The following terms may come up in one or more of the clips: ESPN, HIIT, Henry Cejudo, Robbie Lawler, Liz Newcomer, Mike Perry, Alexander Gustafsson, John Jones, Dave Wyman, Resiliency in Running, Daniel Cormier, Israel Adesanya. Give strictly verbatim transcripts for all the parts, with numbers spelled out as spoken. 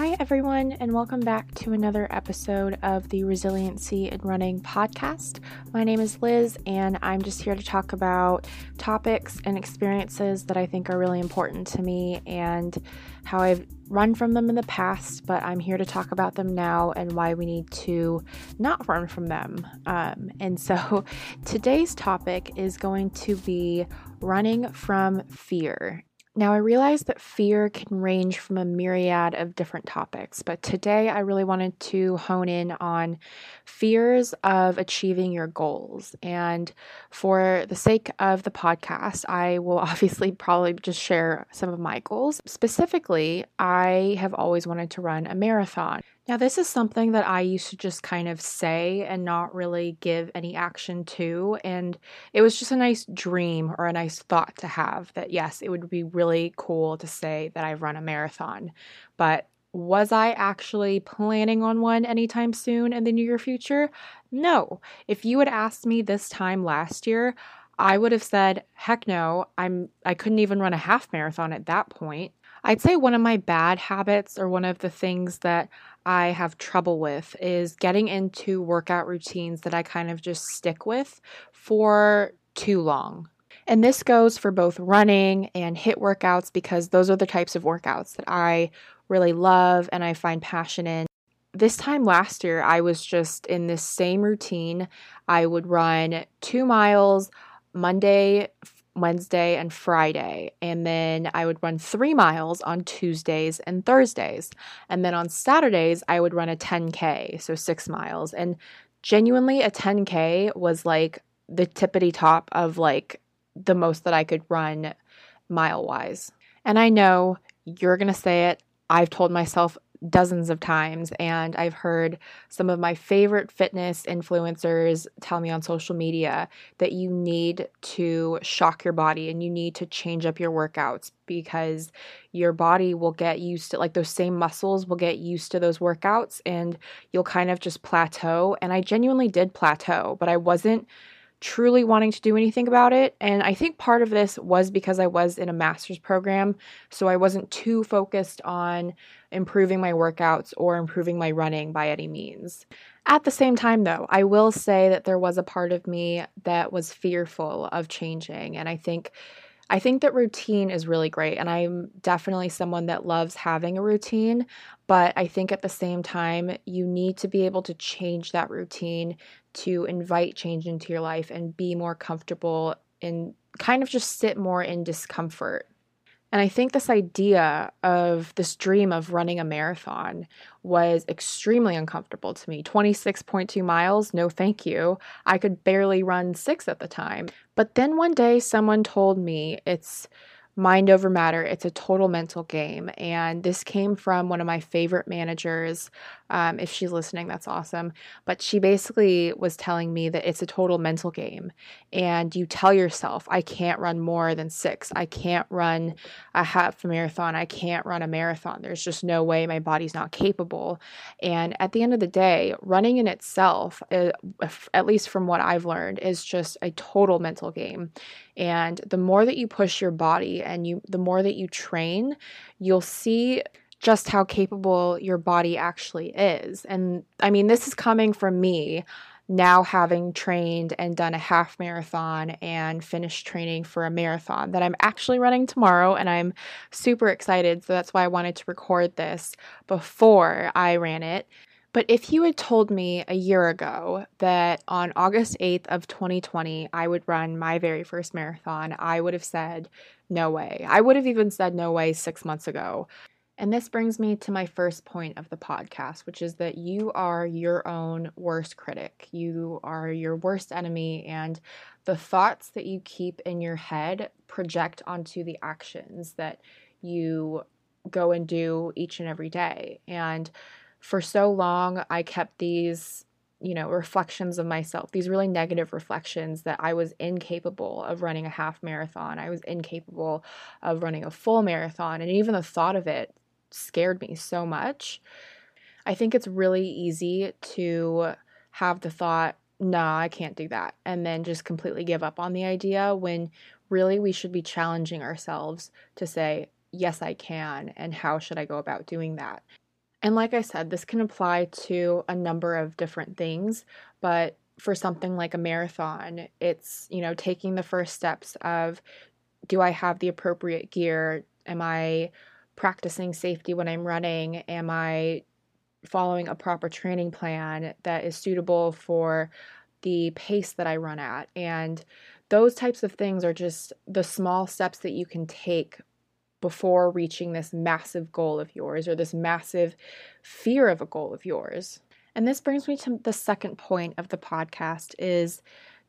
Hi everyone, and welcome back to another episode of the Resiliency in Running podcast. My name is Liz, and I'm just here to talk about topics and experiences that I think are really important to me and how I've run from them in the past, but I'm here to talk about them now and why we need to not run from them. Um, and so today's topic is going to be running from fear. Now, I realize that fear can range from a myriad of different topics, but today I really wanted to hone in on fears of achieving your goals. And for the sake of the podcast, I will obviously probably just share some of my goals. Specifically, I have always wanted to run a marathon. Now, this is something that I used to just kind of say and not really give any action to, and it was just a nice dream or a nice thought to have that, yes, it would be really cool to say that I've run a marathon, but was I actually planning on one anytime soon in the near future? No. If you had asked me this time last year, I would have said, heck no, I'm, I couldn't even run a half marathon at that point. I'd say one of my bad habits or one of the things that I have trouble with is getting into workout routines that I kind of just stick with for too long. And this goes for both running and HIIT workouts because those are the types of workouts that I really love and I find passion in. This time last year, I was just in this same routine. I would run two miles Monday, Wednesday, and Friday, and then I would run three miles on Tuesdays and Thursdays, and then on Saturdays, I would run a ten K, so six miles, and genuinely a ten K was like the tippity top of like the most that I could run mile-wise, and I know you're going to say it, I've told myself dozens of times, and I've heard some of my favorite fitness influencers tell me on social media that you need to shock your body and you need to change up your workouts because your body will get used to, like, those same muscles will get used to those workouts and you'll kind of just plateau. And I genuinely did plateau, but I wasn't truly wanting to do anything about it. And I think part of this was because I was in a master's program, so I wasn't too focused on improving my workouts or improving my running by any means. At the same time, though, I will say that there was a part of me that was fearful of changing. And I think I think that routine is really great, and I'm definitely someone that loves having a routine, but I think at the same time, you need to be able to change that routine to invite change into your life and be more comfortable and kind of just sit more in discomfort. And I think this idea of this dream of running a marathon was extremely uncomfortable to me. twenty-six point two miles, no thank you. I could barely run six at the time. But then one day someone told me it's mind over matter. It's a total mental game. And this came from one of my favorite managers. Um, if she's listening, that's awesome. But she basically was telling me that it's a total mental game. And you tell yourself, I can't run more than six. I can't run a half marathon. I can't run a marathon. There's just no way, my body's not capable. And at the end of the day, running in itself, uh, at least from what I've learned, is just a total mental game. And the more that you push your body and you, the more that you train, you'll see just how capable your body actually is. And I mean, this is coming from me now having trained and done a half marathon and finished training for a marathon that I'm actually running tomorrow, and I'm super excited. So that's why I wanted to record this before I ran it. But if you had told me a year ago that on August eighth of twenty twenty, I would run my very first marathon, I would have said, no way. I would have even said no way six months ago. And this brings me to my first point of the podcast, which is that you are your own worst critic. You are your worst enemy, and the thoughts that you keep in your head project onto the actions that you go and do each and every day. And for so long, I kept these, you know, reflections of myself, these really negative reflections that I was incapable of running a half marathon. I was incapable of running a full marathon. And even the thought of it scared me so much. I think it's really easy to have the thought, nah, I can't do that, and then just completely give up on the idea when really we should be challenging ourselves to say, yes, I can, and how should I go about doing that? And like I said, this can apply to a number of different things, but for something like a marathon, it's, you know, taking the first steps of, do I have the appropriate gear? Am I practicing safety when I'm running? Am I following a proper training plan that is suitable for the pace that I run at? And those types of things are just the small steps that you can take before reaching this massive goal of yours, or this massive fear of a goal of yours. And this brings me to the second point of the podcast, is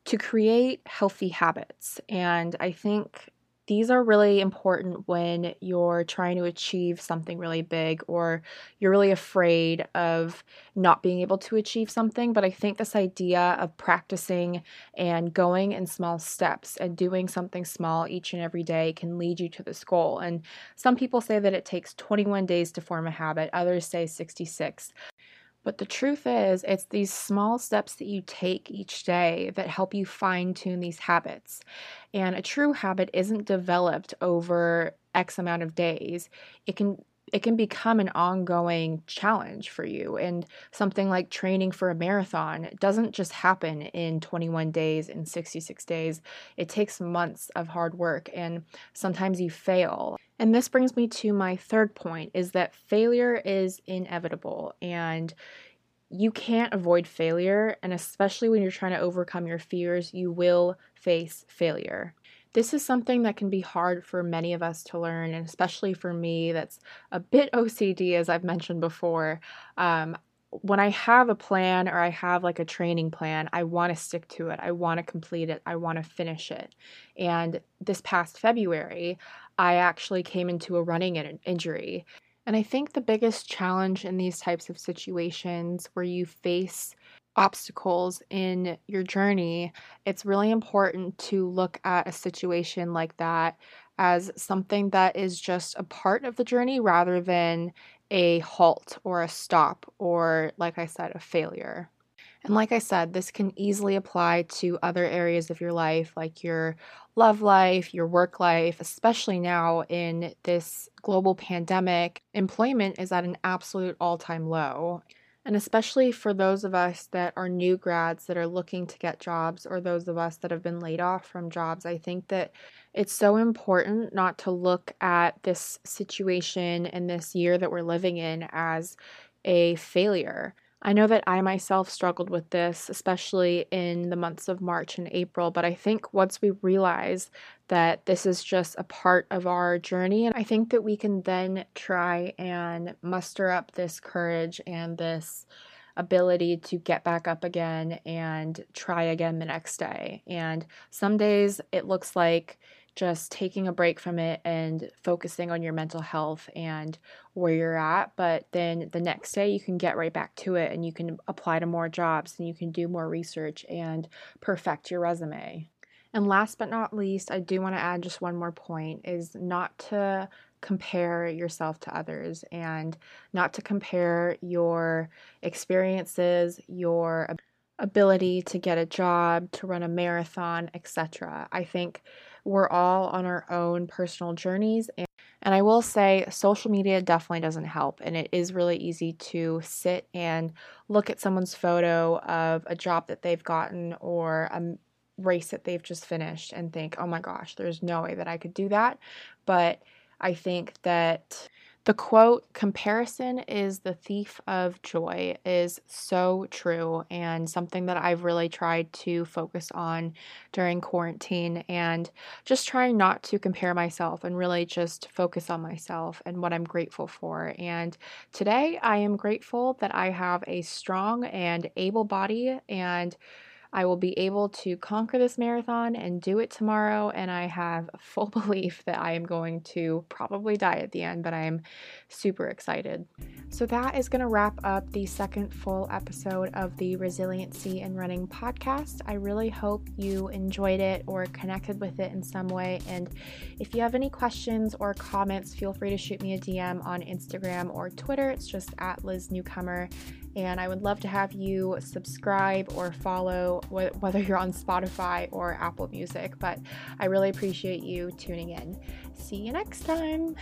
to create healthy habits. And I think these are really important when you're trying to achieve something really big, or you're really afraid of not being able to achieve something. But I think this idea of practicing and going in small steps and doing something small each and every day can lead you to this goal. And some people say that it takes twenty-one days to form a habit. Others say sixty-six. But the truth is, it's these small steps that you take each day that help you fine-tune these habits. And a true habit isn't developed over X amount of days. It can it can become an ongoing challenge for you. And something like training for a marathon doesn't just happen in twenty-one days, in sixty-six days. It takes months of hard work, and sometimes you fail. And this brings me to my third point, is that failure is inevitable, and you can't avoid failure. And especially when you're trying to overcome your fears, you will face failure. This is something that can be hard for many of us to learn, and especially for me, that's a bit O C D, as I've mentioned before. Um, when I have a plan, or I have like a training plan, I want to stick to it. I want to complete it. I want to finish it. And this past February, I actually came into a running in- injury. And I think the biggest challenge in these types of situations where you face obstacles in your journey, it's really important to look at a situation like that as something that is just a part of the journey, rather than a halt or a stop, or, like I said, a failure. And like I said, this can easily apply to other areas of your life, like your love life, your work life, especially now in this global pandemic. Employment is at an absolute all-time low. And especially for those of us that are new grads that are looking to get jobs, or those of us that have been laid off from jobs, I think that it's so important not to look at this situation and this year that we're living in as a failure. I know that I myself struggled with this, especially in the months of March and April, but I think once we realize that this is just a part of our journey, and I think that we can then try and muster up this courage and this ability to get back up again and try again the next day. And some days it looks like just taking a break from it and focusing on your mental health and where you're at. But then the next day you can get right back to it, and you can apply to more jobs, and you can do more research and perfect your resume. And last but not least, I do want to add just one more point, is not to compare yourself to others, and not to compare your experiences, your ability to get a job, to run a marathon, et cetera. I think we're all on our own personal journeys. And, and I will say social media definitely doesn't help. And it is really easy to sit and look at someone's photo of a job that they've gotten, or a race that they've just finished, and think, oh my gosh, there's no way that I could do that. But I think that the quote, comparison is the thief of joy, is so true, and something that I've really tried to focus on during quarantine, and just trying not to compare myself, and really just focus on myself and what I'm grateful for. And today I am grateful that I have a strong and able body, and I will be able to conquer this marathon and do it tomorrow, and I have full belief that I am going to probably die at the end, but I am super excited. So that is going to wrap up the second full episode of the Resiliency in Running podcast. I really hope you enjoyed it or connected with it in some way, and if you have any questions or comments, feel free to shoot me a D M on Instagram or Twitter. It's just at Liz Newcomer. And I would love to have you subscribe or follow, whether you're on Spotify or Apple Music. But I really appreciate you tuning in. See you next time.